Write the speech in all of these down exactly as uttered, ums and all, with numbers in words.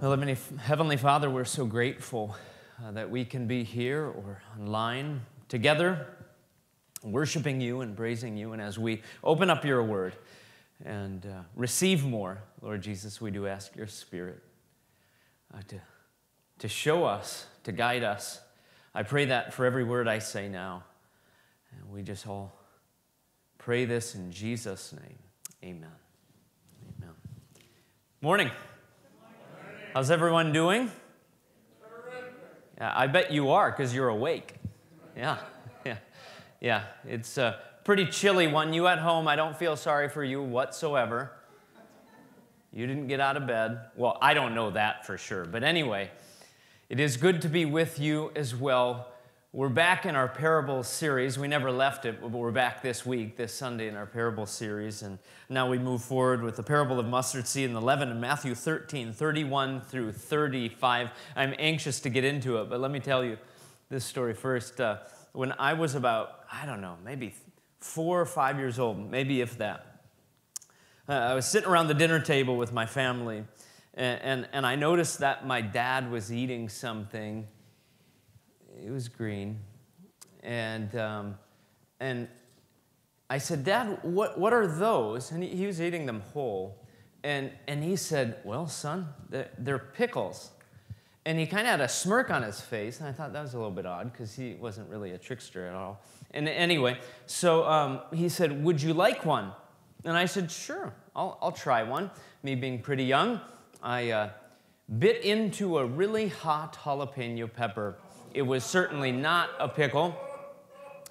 Well, Heavenly Father, we're so grateful uh, that we can be here or online together, worshiping you and praising you. And as we open up your word and uh, receive more, Lord Jesus, we do ask your Spirit uh, to, to show us, to guide us. I pray that for every word I say now. And we just all pray this in Jesus' name. Amen. Amen. Morning. How's everyone doing? Yeah, I bet you are, because you're awake. Yeah, yeah, yeah. It's a pretty chilly one. You at home, I don't feel sorry for you whatsoever. You didn't get out of bed. Well, I don't know that for sure. But anyway, it is good to be with you as well. We're back in our parable series. We never left it, but we're back this week, this Sunday, in our parable series. And now we move forward with the parable of mustard seed and the leaven in Matthew thirteen, thirty-one through thirty-five. I'm anxious to get into it, but let me tell you this story first. Uh, when I was about, I don't know, maybe four or five years old, maybe if that, uh, I was sitting around the dinner table with my family, and, and, and I noticed that my dad was eating something. It was green, and um, and I said, "Dad, what what are those?" And he, he was eating them whole, and and he said, "Well, son, they're, they're pickles." And he kind of had a smirk on his face, and I thought that was a little bit odd because he wasn't really a trickster at all. And anyway, so um, he said, "Would you like one?" And I said, "Sure, I'll I'll try one." Me being pretty young, I uh, bit into a really hot jalapeno pepper. It was certainly not a pickle,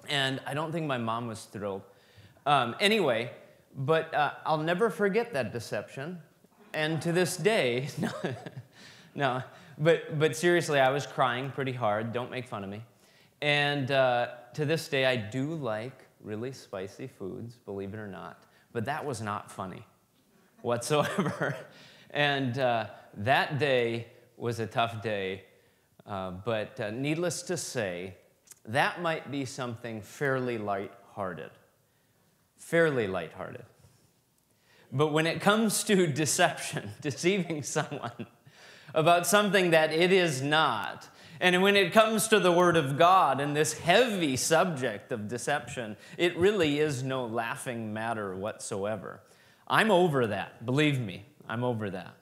and I don't think my mom was thrilled. Um, anyway, but uh, I'll never forget that deception, and to this day, no, no but, but seriously, I was crying pretty hard. Don't make fun of me. And uh, to this day, I do like really spicy foods, believe it or not, but that was not funny whatsoever. And uh, that day was a tough day. Uh, but uh, needless to say, that might be something fairly lighthearted, fairly lighthearted. But when it comes to deception, deceiving someone about something that it is not, and when it comes to the Word of God and this heavy subject of deception, it really is no laughing matter whatsoever. I'm over that, believe me, I'm over that.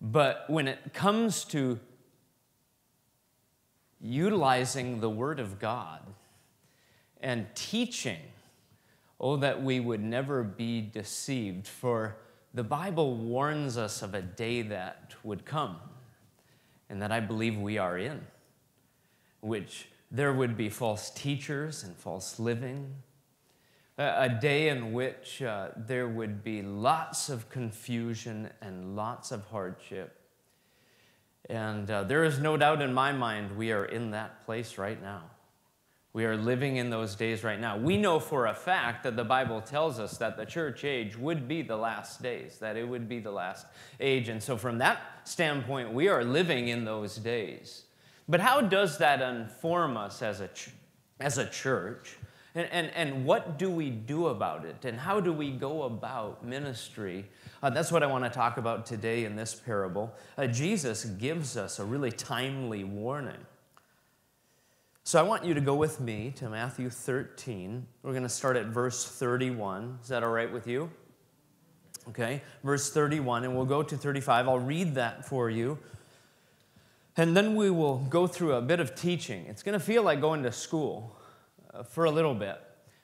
But when it comes to utilizing the Word of God and teaching, oh, that we would never be deceived, for the Bible warns us of a day that would come, and that I believe we are in, which there would be false teachers and false living, a day in which uh, there would be lots of confusion and lots of hardship. And uh, there is no doubt in my mind we are in that place right now. We are living in those days right now. We know for a fact that the Bible tells us that the church age would be the last days, that it would be the last age. And so from that standpoint, we are living in those days. But how does that inform us as a, ch- as a church? And, and, and what do we do about it? And how do we go about ministry? Uh, that's what I want to talk about today in this parable. Uh, Jesus gives us a really timely warning. So I want you to go with me to Matthew thirteen. We're going to start at verse thirty-one. Is that all right with you? Okay, verse thirty-one, and we'll go to thirty-five. I'll read that for you. And then we will go through a bit of teaching. It's going to feel like going to school for a little bit,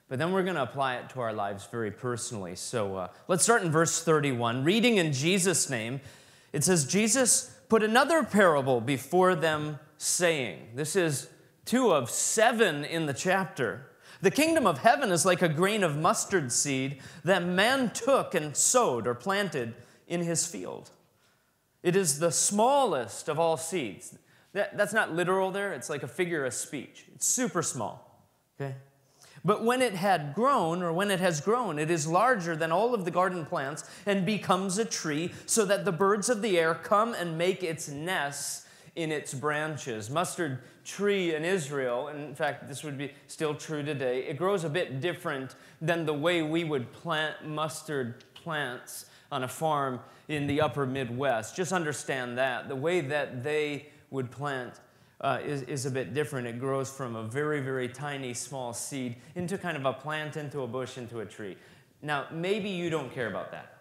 but then we're going to apply it to our lives very personally. So uh, let's start in verse thirty-one. Reading in Jesus' name, it says, Jesus put another parable before them, saying, this is two of seven in the chapter, the kingdom of heaven is like a grain of mustard seed that man took and sowed or planted in his field. It is the smallest of all seeds. That, that's not literal there. It's like a figure of speech. It's super small. Okay. But when it had grown, or when it has grown, it is larger than all of the garden plants and becomes a tree, so that the birds of the air come and make its nests in its branches. Mustard tree in Israel, and in fact, this would be still true today, it grows a bit different than the way we would plant mustard plants on a farm in the upper Midwest. Just understand that. The way that they would plant uh, is, is a bit different. It grows from a very, very tiny, small seed into kind of a plant, into a bush, into a tree. Now, maybe you don't care about that,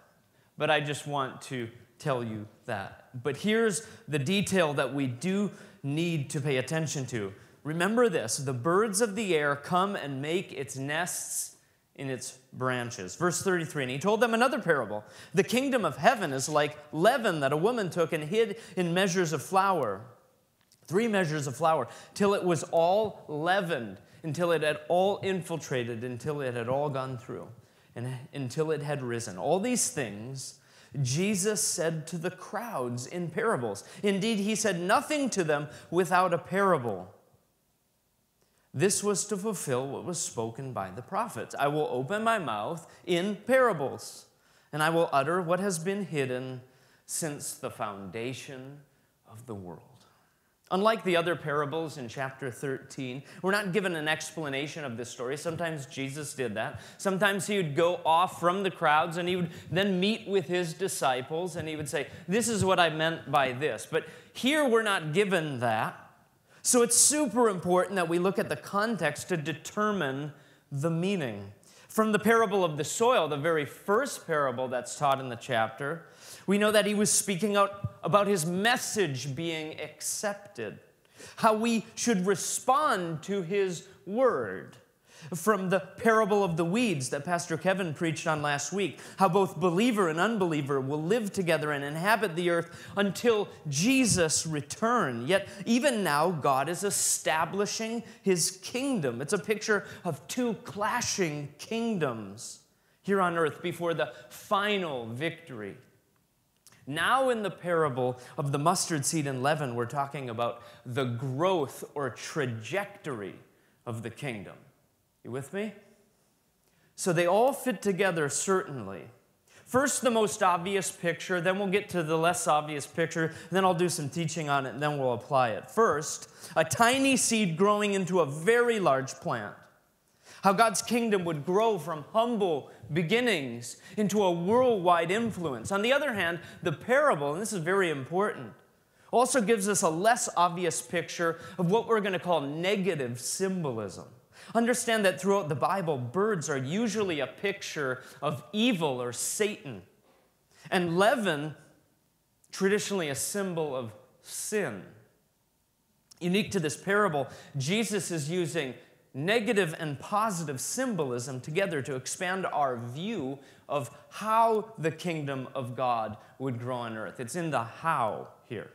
but I just want to tell you that. But here's the detail that we do need to pay attention to. Remember this, the birds of the air come and make its nests in its branches. Verse thirty-three, and he told them another parable. The kingdom of heaven is like leaven that a woman took and hid in measures of flour, three measures of flour, till it was all leavened, until it had all infiltrated, until it had all gone through, and until it had risen. All these things Jesus said to the crowds in parables. Indeed, he said nothing to them without a parable. This was to fulfill what was spoken by the prophets. I will open my mouth in parables, and I will utter what has been hidden since the foundation of the world. Unlike the other parables in chapter thirteen, we're not given an explanation of this story. Sometimes Jesus did that. Sometimes he would go off from the crowds, and he would then meet with his disciples, and he would say, this is what I meant by this. But here we're not given that. So it's super important that we look at the context to determine the meaning. From the parable of the soil, the very first parable that's taught in the chapter, we know that he was speaking out about his message being accepted, how we should respond to his word. From the parable of the weeds that Pastor Kevin preached on last week, how both believer and unbeliever will live together and inhabit the earth until Jesus returns. Yet even now, God is establishing his kingdom. It's a picture of two clashing kingdoms here on earth before the final victory. Now in the parable of the mustard seed and leaven, we're talking about the growth or trajectory of the kingdom. You with me? So they all fit together, certainly. First, the most obvious picture, then we'll get to the less obvious picture, then I'll do some teaching on it, and then we'll apply it. First, a tiny seed growing into a very large plant. How God's kingdom would grow from humble beginnings into a worldwide influence. On the other hand, the parable, and this is very important, also gives us a less obvious picture of what we're going to call negative symbolism. Understand that throughout the Bible, birds are usually a picture of evil or Satan. And leaven, traditionally a symbol of sin. Unique to this parable, Jesus is using negative and positive symbolism together to expand our view of how the kingdom of God would grow on earth. It's in the how here.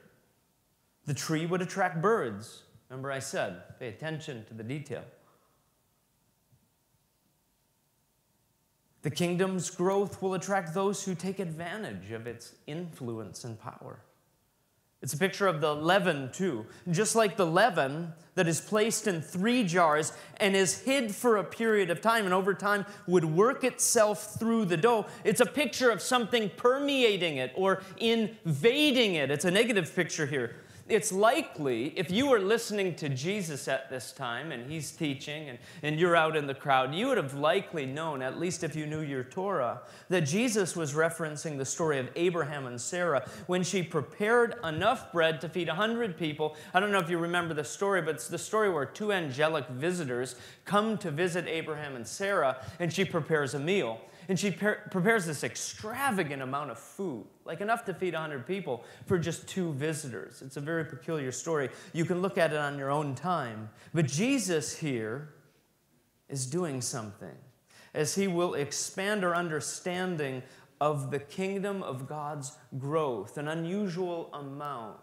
The tree would attract birds. Remember I said, pay attention to the detail. The kingdom's growth will attract those who take advantage of its influence and power. It's a picture of the leaven, too. Just like the leaven that is placed in three jars and is hid for a period of time and over time would work itself through the dough, it's a picture of something permeating it or invading it. It's a negative picture here. It's likely, if you were listening to Jesus at this time and he's teaching and, and you're out in the crowd, you would have likely known, at least if you knew your Torah, that Jesus was referencing the story of Abraham and Sarah when she prepared enough bread to feed one hundred people. I don't know if you remember the story, but it's the story where two angelic visitors come to visit Abraham and Sarah, and she prepares a meal. And she pre- prepares this extravagant amount of food, like enough to feed one hundred people for just two visitors. It's a very peculiar story. You can look at it on your own time. But Jesus here is doing something, as he will expand our understanding of the kingdom of God's growth, an unusual amount,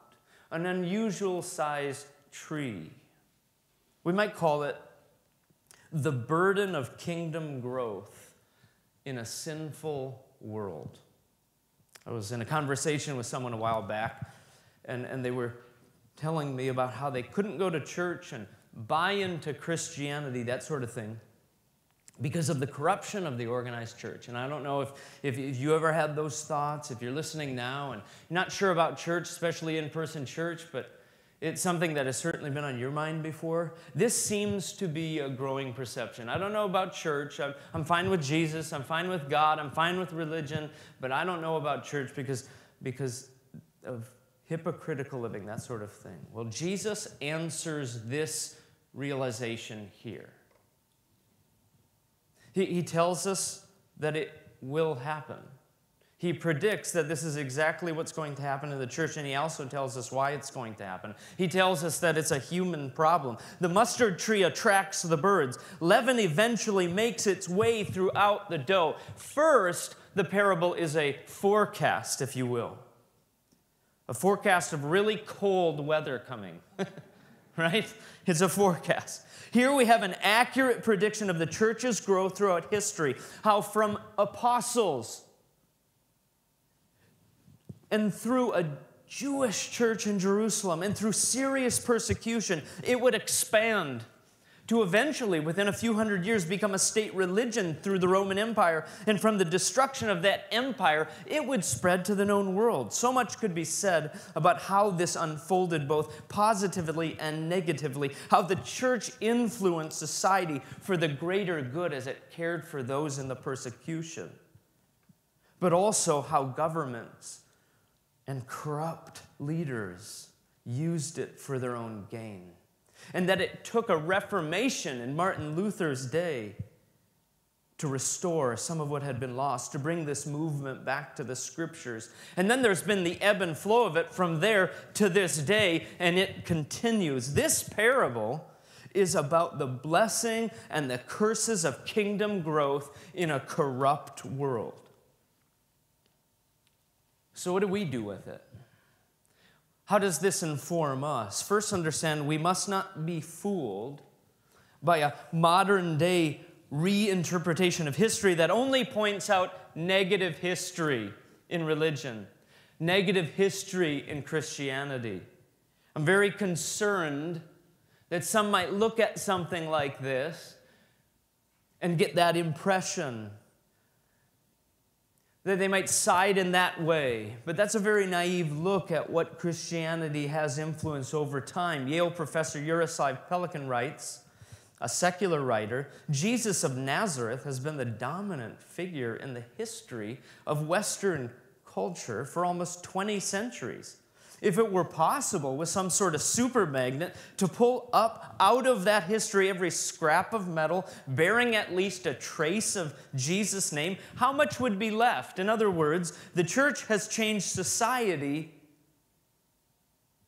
an unusual sized tree. We might call it the burden of kingdom growth in a sinful world. I was in a conversation with someone a while back, and, and they were telling me about how they couldn't go to church and buy into Christianity, that sort of thing, because of the corruption of the organized church. And I don't know if, if, if you ever had those thoughts, if you're listening now and you're not sure about church, especially in-person church, but it's something that has certainly been on your mind before. This seems to be a growing perception. I don't know about church. I'm, I'm fine with Jesus. I'm fine with God. I'm fine with religion. But I don't know about church because because of hypocritical living, that sort of thing. Well, Jesus answers this realization here. He, he tells us that it will happen. He predicts that this is exactly what's going to happen in the church, and he also tells us why it's going to happen. He tells us that it's a human problem. The mustard tree attracts the birds. Leaven eventually makes its way throughout the dough. First, the parable is a forecast, if you will. A forecast of really cold weather coming, right? It's a forecast. Here we have an accurate prediction of the church's growth throughout history, how from apostles and through a Jewish church in Jerusalem, and through serious persecution, it would expand to eventually, within a few hundred years, become a state religion through the Roman Empire. And from the destruction of that empire, it would spread to the known world. So much could be said about how this unfolded, both positively and negatively, how the church influenced society for the greater good as it cared for those in the persecution, but also how governments and corrupt leaders used it for their own gain, and that it took a reformation in Martin Luther's day to restore some of what had been lost, to bring this movement back to the Scriptures. And then there's been the ebb and flow of it from there to this day, and it continues. This parable is about the blessing and the curses of kingdom growth in a corrupt world. So what do we do with it? How does this inform us? First, understand we must not be fooled by a modern-day reinterpretation of history that only points out negative history in religion, negative history in Christianity. I'm very concerned that some might look at something like this and get that impression, that they might side in that way. But that's a very naive look at what Christianity has influenced over time. Yale professor Yaroslav Pelikan writes, a secular writer, Jesus of Nazareth has been the dominant figure in the history of Western culture for almost twenty centuries. If it were possible with some sort of super magnet to pull up out of that history every scrap of metal bearing at least a trace of Jesus' name, how much would be left? In other words, the church has changed society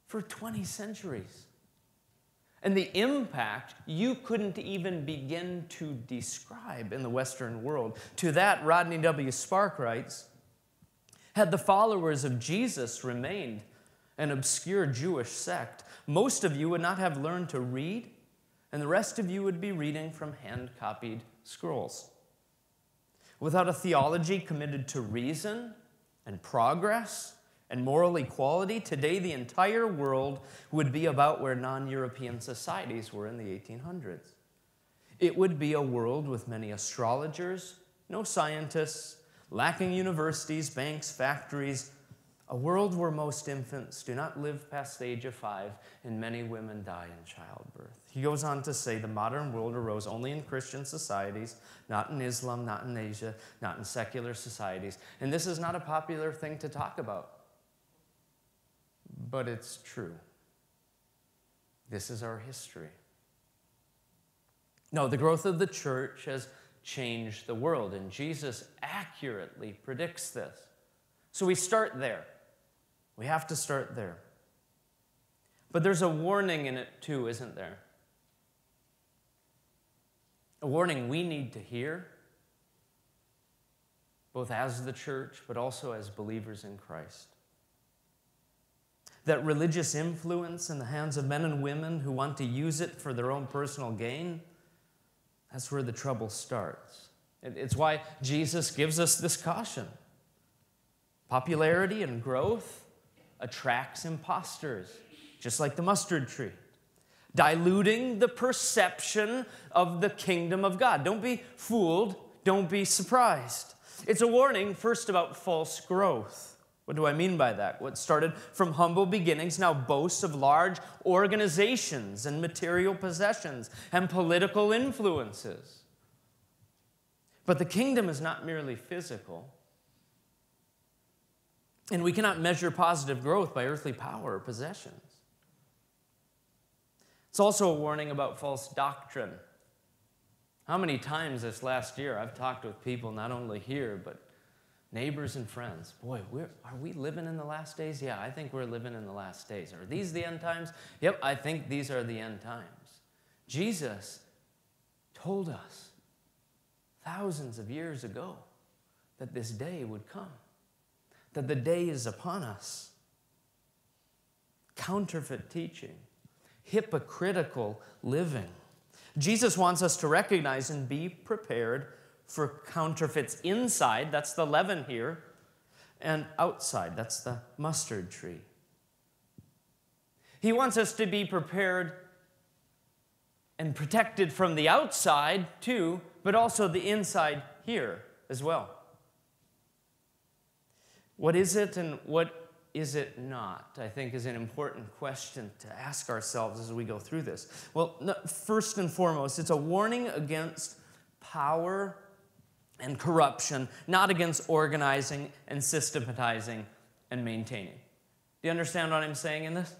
for twenty centuries. And the impact you couldn't even begin to describe in the Western world. To that, Rodney W. Spark writes, had the followers of Jesus remained an obscure Jewish sect, most of you would not have learned to read, and the rest of you would be reading from hand-copied scrolls. Without a theology committed to reason and progress and moral equality, today the entire world would be about where non-European societies were in the eighteen hundreds. It would be a world with many astrologers, no scientists, lacking universities, banks, factories, a world where most infants do not live past the age of five and many women die in childbirth. He goes on to say the modern world arose only in Christian societies, not in Islam, not in Asia, not in secular societies. And this is not a popular thing to talk about, but it's true. This is our history. No, the growth of the church has changed the world, and Jesus accurately predicts this. So we start there. We have to start there. But there's a warning in it too, isn't there? A warning we need to hear, both as the church, but also as believers in Christ. That religious influence in the hands of men and women who want to use it for their own personal gain, that's where the trouble starts. It's why Jesus gives us this caution. Popularity and growth attracts imposters, just like the mustard tree, diluting the perception of the kingdom of God. Don't be fooled. Don't be surprised. It's a warning, first, about false growth. What do I mean by that? What started from humble beginnings now boasts of large organizations and material possessions and political influences. But the kingdom is not merely physical. And we cannot measure positive growth by earthly power or possessions. It's also a warning about false doctrine. How many times this last year I've talked with people not only here, but neighbors and friends. Boy, we're, are we living in the last days? Yeah, I think we're living in the last days. Are these the end times? Yep, I think these are the end times. Jesus told us thousands of years ago that this day would come, that the day is upon us. Counterfeit teaching, hypocritical living. Jesus wants us to recognize and be prepared for counterfeits inside, that's the leaven here, and outside, that's the mustard tree. He wants us to be prepared and protected from the outside too, but also the inside here as well. What is it and what is it not, I think, is an important question to ask ourselves as we go through this. Well, first and foremost, it's a warning against power and corruption, not against organizing and systematizing and maintaining. Do you understand what I'm saying in this?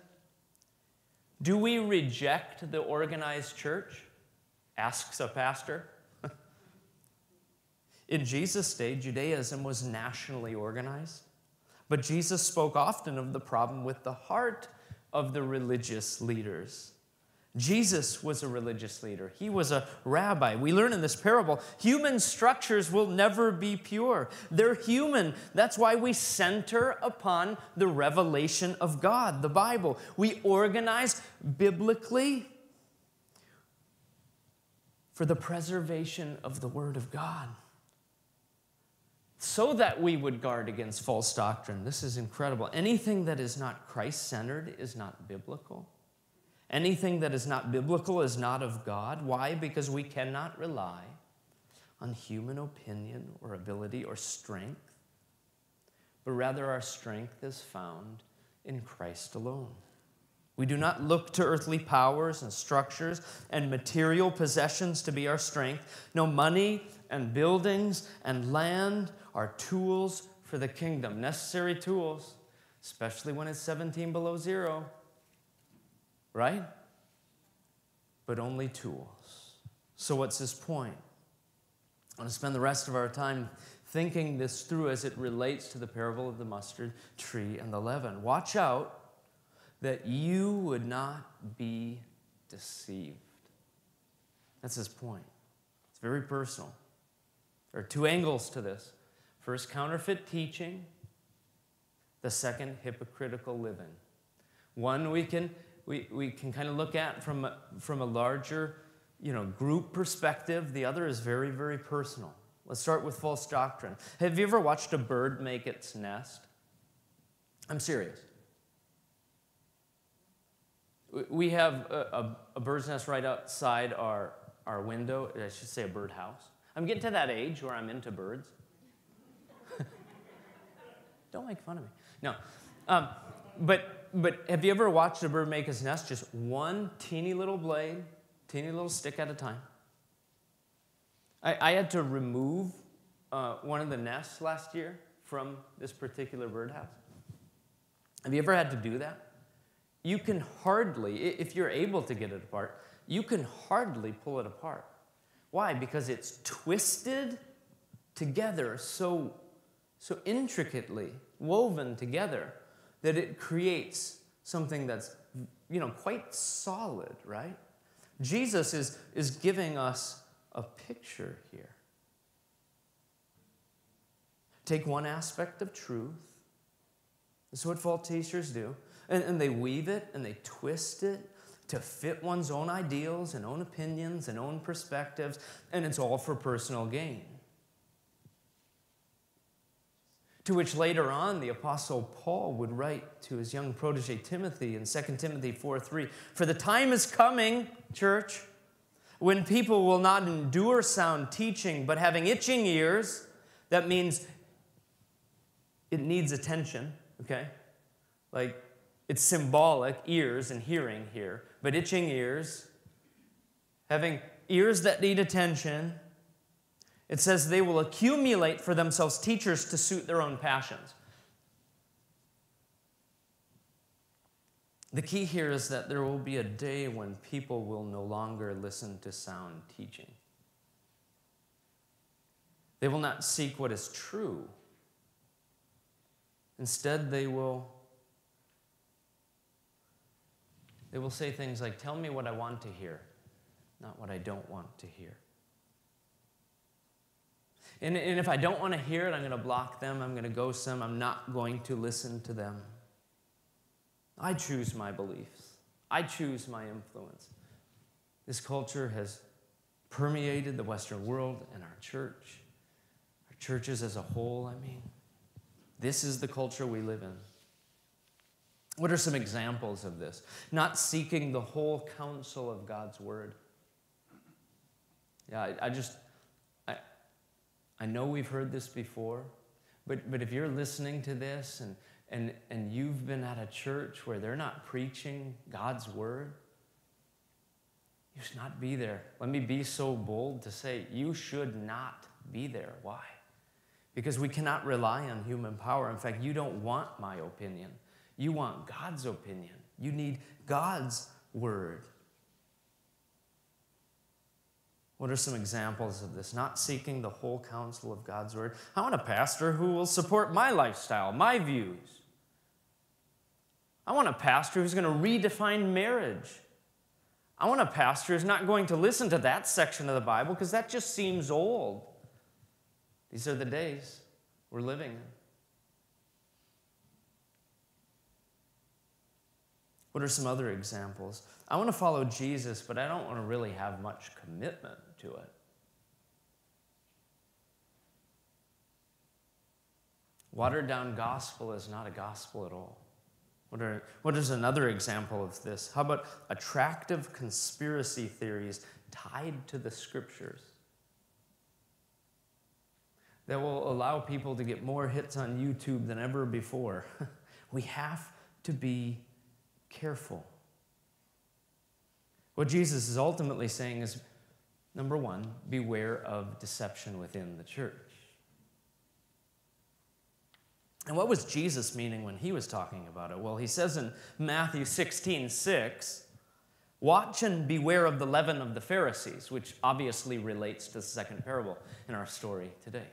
Do we reject the organized church? Asks a pastor. In Jesus' day, Judaism was nationally organized. But Jesus spoke often of the problem with the heart of the religious leaders. Jesus was a religious leader. He was a rabbi. We learn in this parable, human structures will never be pure. They're human. That's why we center upon the revelation of God, the Bible. We organize biblically for the preservation of the Word of God, so that we would guard against false doctrine. This is incredible. Anything that is not Christ-centered is not biblical. Anything that is not biblical is not of God. Why? Because we cannot rely on human opinion or ability or strength, but rather our strength is found in Christ alone. We do not look to earthly powers and structures and material possessions to be our strength. No, money and buildings and land are tools for the kingdom, necessary tools, especially when it's seventeen below zero, right? But only tools. So what's his point? I want to spend the rest of our time thinking this through as it relates to the parable of the mustard tree and the leaven. Watch out that you would not be deceived. That's his point. It's very personal. There are two angles to this. First, counterfeit teaching. The second, hypocritical living. One we can, we, we can kind of look at from a, from a larger, you know, group perspective. The other is very, very personal. Let's start with false doctrine. Have you ever watched a bird make its nest? I'm serious. We have a, a, a bird's nest right outside our, our window. I should say a birdhouse. I'm getting to that age where I'm into birds. Don't make fun of me. No. Um, but, but have you ever watched a bird make its nest? Just one teeny little blade, teeny little stick at a time. I, I had to remove uh, one of the nests last year from this particular birdhouse. Have you ever had to do that? You can hardly, if you're able to get it apart, you can hardly pull it apart. Why? Because it's twisted together so, so intricately, woven together, that it creates something that's, you know, quite solid, right? Jesus is, is giving us a picture here. Take one aspect of truth. This is what false teachers do. And they weave it and they twist it to fit one's own ideals and own opinions and own perspectives, and it's all for personal gain. To which later on the Apostle Paul would write to his young protege Timothy in Second Timothy four three, "For the time is coming, church, when people will not endure sound teaching, but having itching ears," that means it needs attention, okay? Like, it's symbolic, ears and hearing here, but itching ears, having ears that need attention. It says they will accumulate for themselves teachers to suit their own passions. The key here is that there will be a day when people will no longer listen to sound teaching. They will not seek what is true. Instead, they will, they will say things like, tell me what I want to hear, not what I don't want to hear. And, and if I don't want to hear it, I'm going to block them, I'm going to ghost them, I'm not going to listen to them. I choose my beliefs. I choose my influence. This culture has permeated the Western world and our church, our churches as a whole, I mean. This is the culture we live in. What are some examples of this? Not seeking the whole counsel of God's word. Yeah, I, I just, I, I know we've heard this before, but, but if you're listening to this and And, and you've been at a church where they're not preaching God's word, you should not be there. Let me be so bold to say you should not be there. Why? Because we cannot rely on human power. In fact, you don't want my opinion. You want God's opinion. You need God's word. What are some examples of this? Not seeking the whole counsel of God's word. I want a pastor who will support my lifestyle, my views. I want a pastor who's going to redefine marriage. I want a pastor who's not going to listen to that section of the Bible because that just seems old. These are the days we're living in. What are some other examples? I want to follow Jesus, but I don't want to really have much commitment to it. Watered down gospel is not a gospel at all. What are, what is another example of this? How about attractive conspiracy theories tied to the scriptures that will allow people to get more hits on YouTube than ever before? We have to be careful. What Jesus is ultimately saying is, number one, beware of deception within the church. And what was Jesus meaning when he was talking about it? Well, he says in Matthew sixteen six, watch and beware of the leaven of the Pharisees, which obviously relates to the second parable in our story today.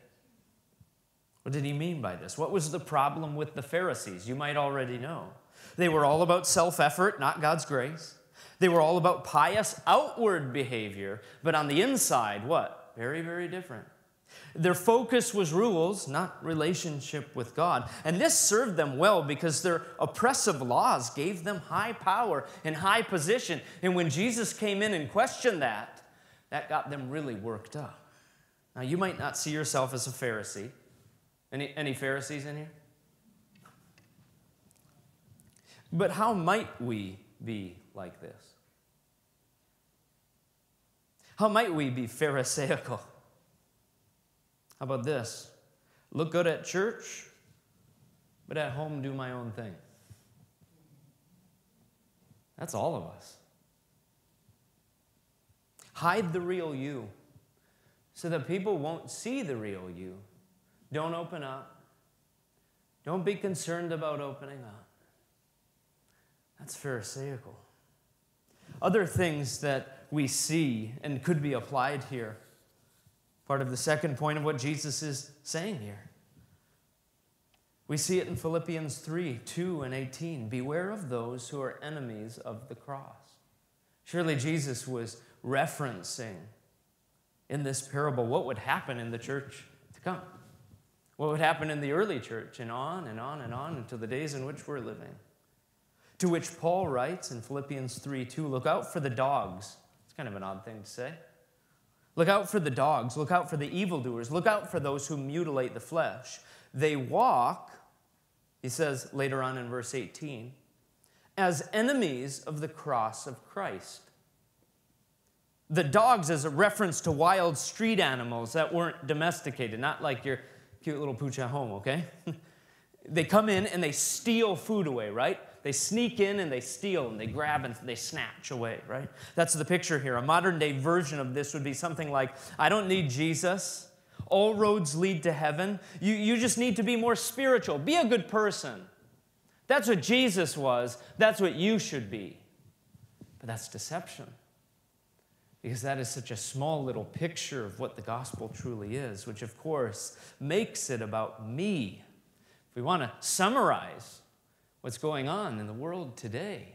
What did he mean by this? What was the problem with the Pharisees? You might already know. They were all about self-effort, not God's grace. They were all about pious outward behavior, but on the inside, what? Very, very different. Their focus was rules, not relationship with God. And this served them well because their oppressive laws gave them high power and high position. And when Jesus came in and questioned that, that got them really worked up. Now, you might not see yourself as a Pharisee. Any, any Pharisees in here? But how might we be like this? How might we be Pharisaical? How about this? Look good at church, but at home do my own thing. That's all of us. Hide the real you so that people won't see the real you. Don't open up. Don't be concerned about opening up. That's Pharisaical. Other things that we see and could be applied here, part of the second point of what Jesus is saying here. We see it in Philippians three, two and eighteen. Beware of those who are enemies of the cross. Surely Jesus was referencing in this parable what would happen in the church to come. What would happen in the early church and on and on and on until the days in which we're living. To which Paul writes in Philippians three two, look out for the dogs. It's kind of an odd thing to say. Look out for the dogs. Look out for the evildoers. Look out for those who mutilate the flesh. They walk, he says later on in verse eighteen, as enemies of the cross of Christ. The dogs is a reference to wild street animals that weren't domesticated, not like your cute little pooch at home, okay? They come in and they steal food away, right? They sneak in and they steal and they grab and they snatch away, right? That's the picture here. A modern-day version of this would be something like, I don't need Jesus. All roads lead to heaven. You, you just need to be more spiritual. Be a good person. That's what Jesus was. That's what you should be. But that's deception. Because that is such a small little picture of what the gospel truly is, which, of course, makes it about me. If we want to summarize what's going on in the world today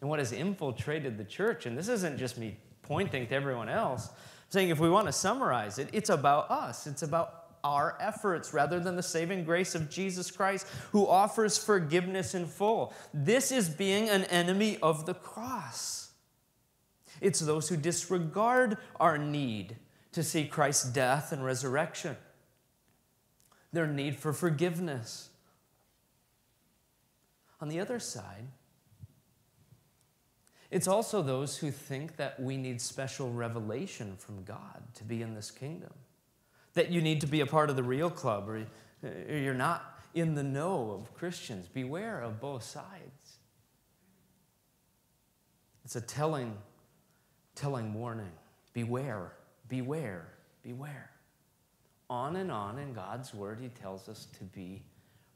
and what has infiltrated the church, and this isn't just me pointing to everyone else, I'm saying if we want to summarize it, it's about us. It's about our efforts rather than the saving grace of Jesus Christ, who offers forgiveness in full. This is being an enemy of the cross. It's those who disregard our need to see Christ's death and resurrection, their need for forgiveness. On the other side, it's also those who think that we need special revelation from God to be in this kingdom, that you need to be a part of the real club or you're not in the know of Christians. Beware of both sides. It's a telling, telling warning. Beware, beware, beware. On and on in God's word, he tells us to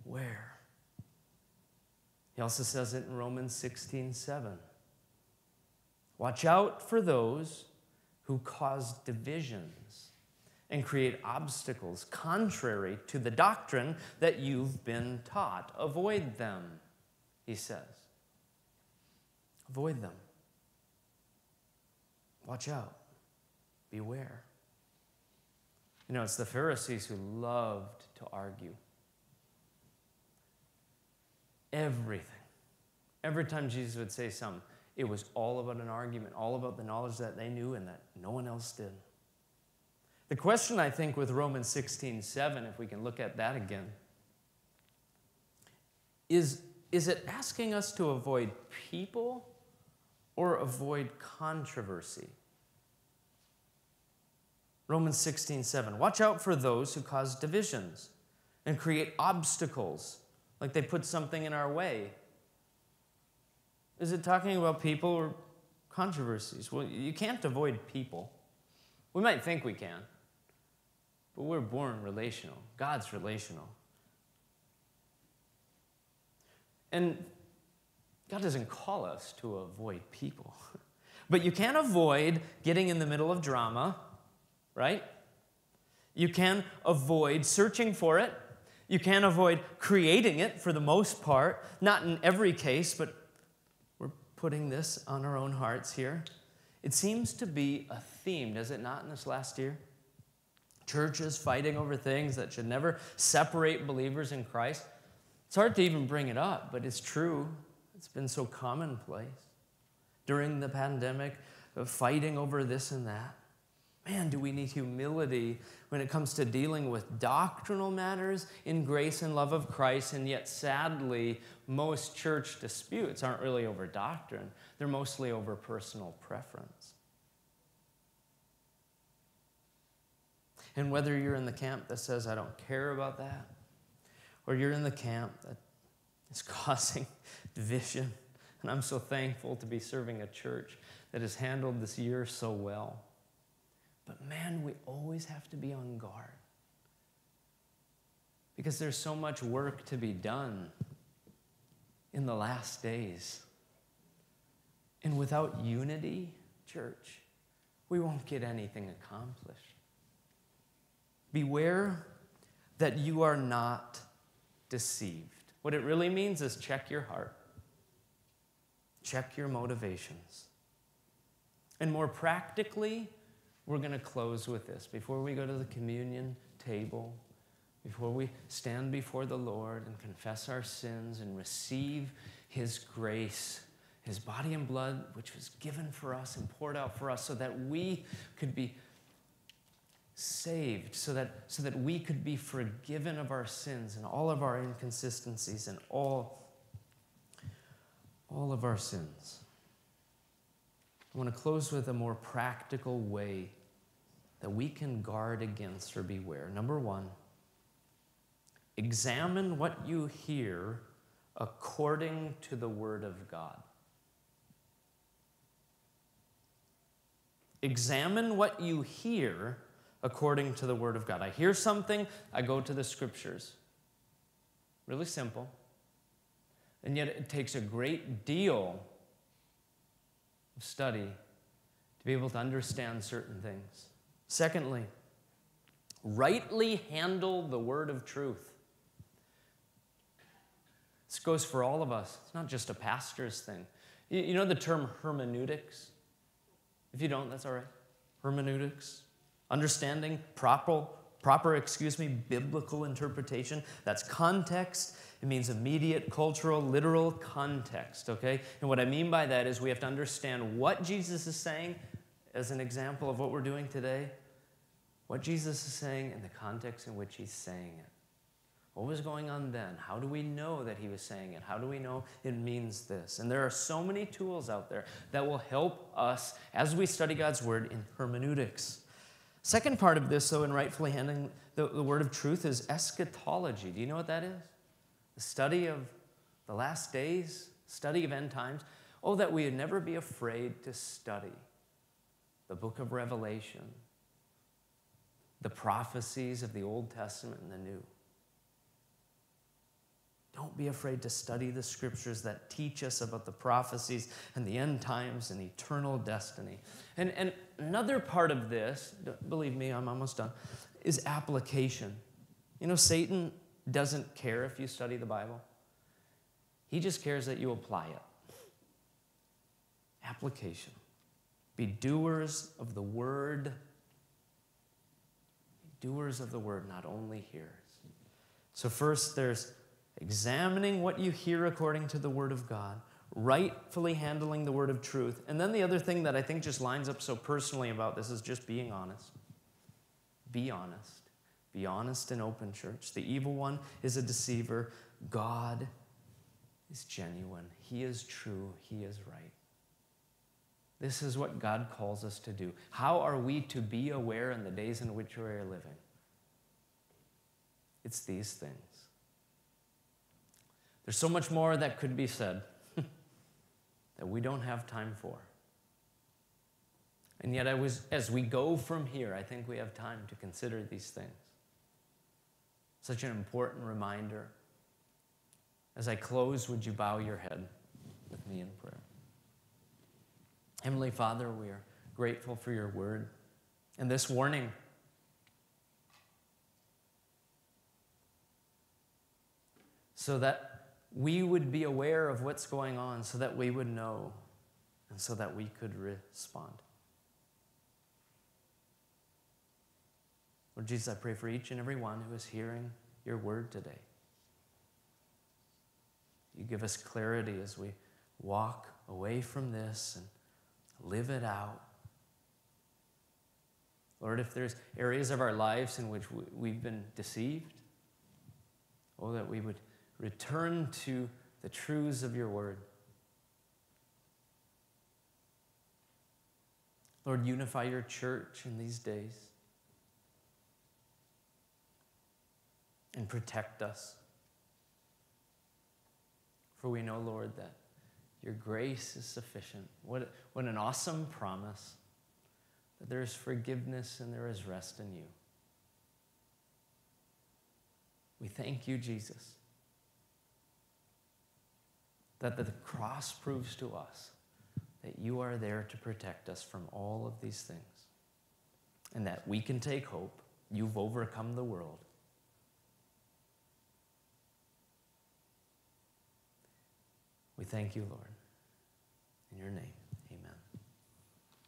beware. He also says it in Romans sixteen seven. Watch out for those who cause divisions and create obstacles contrary to the doctrine that you've been taught. Avoid them, he says. Avoid them. Watch out. Beware. You know, it's the Pharisees who loved to argue. Everything. Every time Jesus would say something, it was all about an argument, all about the knowledge that they knew and that no one else did. The question, I think, with Romans sixteen seven, if we can look at that again, is, is it asking us to avoid people or avoid controversy? Romans sixteen seven, watch out for those who cause divisions and create obstacles, like they put something in our way. Is it talking about people or controversies? Well, you can't avoid people. We might think we can. But we're born relational. God's relational. And God doesn't call us to avoid people. But you can avoid getting in the middle of drama, right? You can avoid searching for it. You can avoid creating it for the most part. Not in every case, but we're putting this on our own hearts here. It seems to be a theme, does it not, in this last year? Churches fighting over things that should never separate believers in Christ. It's hard to even bring it up, but it's true. It's been so commonplace. During the pandemic, fighting over this and that. Man, do we need humility when it comes to dealing with doctrinal matters in grace and love of Christ, and yet sadly, most church disputes aren't really over doctrine. They're mostly over personal preference. And whether you're in the camp that says, I don't care about that, or you're in the camp that is causing division, and I'm so thankful to be serving a church that has handled this year so well. But man, we always have to be on guard because there's so much work to be done in the last days. And without unity, church, we won't get anything accomplished. Beware that you are not deceived. What it really means is check your heart. Check your motivations. And more practically, we're going to close with this. Before we go to the communion table, before we stand before the Lord and confess our sins and receive his grace, his body and blood, which was given for us and poured out for us so that we could be saved, so that, so that we could be forgiven of our sins and all of our inconsistencies and all, all of our sins. I want to close with a more practical way that we can guard against or beware. Number one, examine what you hear according to the Word of God. Examine what you hear according to the Word of God. I hear something, I go to the Scriptures. Really simple. And yet it takes a great deal of study to be able to understand certain things. Secondly, rightly handle the word of truth. This goes for all of us. It's not just a pastor's thing. You know the term hermeneutics? If you don't, that's all right. Hermeneutics. Understanding, proper, proper, excuse me, biblical interpretation. That's context. It means immediate, cultural, literal context, okay? And what I mean by that is we have to understand what Jesus is saying as an example of what we're doing today, what Jesus is saying and the context in which he's saying it. What was going on then? How do we know that he was saying it? How do we know it means this? And there are so many tools out there that will help us as we study God's word in hermeneutics. Second part of this, though, in rightfully handling the, the word of truth is eschatology. Do you know what that is? The study of the last days, study of end times. Oh, that we would never be afraid to study the book of Revelation, the prophecies of the Old Testament and the New. Don't be afraid to study the scriptures that teach us about the prophecies and the end times and eternal destiny. And, and another part of this, believe me, I'm almost done, is application. You know, Satan doesn't care if you study the Bible. He just cares that you apply it. Application. Be doers of the word. Be doers of the word, not only hearers. So first there's examining what you hear according to the word of God, rightfully handling the word of truth. And then the other thing that I think just lines up so personally about this is just being honest. Be honest. Be honest and open, church. The evil one is a deceiver. God is genuine. He is true. He is right. This is what God calls us to do. How are we to be aware in the days in which we are living? It's these things. There's so much more that could be said that we don't have time for. And yet, I was, as we go from here, I think we have time to consider these things. Such an important reminder. As I close, would you bow your head with me in prayer? Heavenly Father, we are grateful for your word and this warning. So that we would be aware of what's going on, so that we would know, and so that we could respond. Lord Jesus, I pray for each and every one who is hearing your word today. You give us clarity as we walk away from this and live it out. Lord, if there's areas of our lives in which we've been deceived, oh, that we would return to the truths of your word. Lord, unify your church in these days and protect us. For we know, Lord, that your grace is sufficient. What, what an awesome promise that there is forgiveness and there is rest in you. We thank you, Jesus, that the cross proves to us that you are there to protect us from all of these things and that we can take hope. You've overcome the world. We thank you, Lord.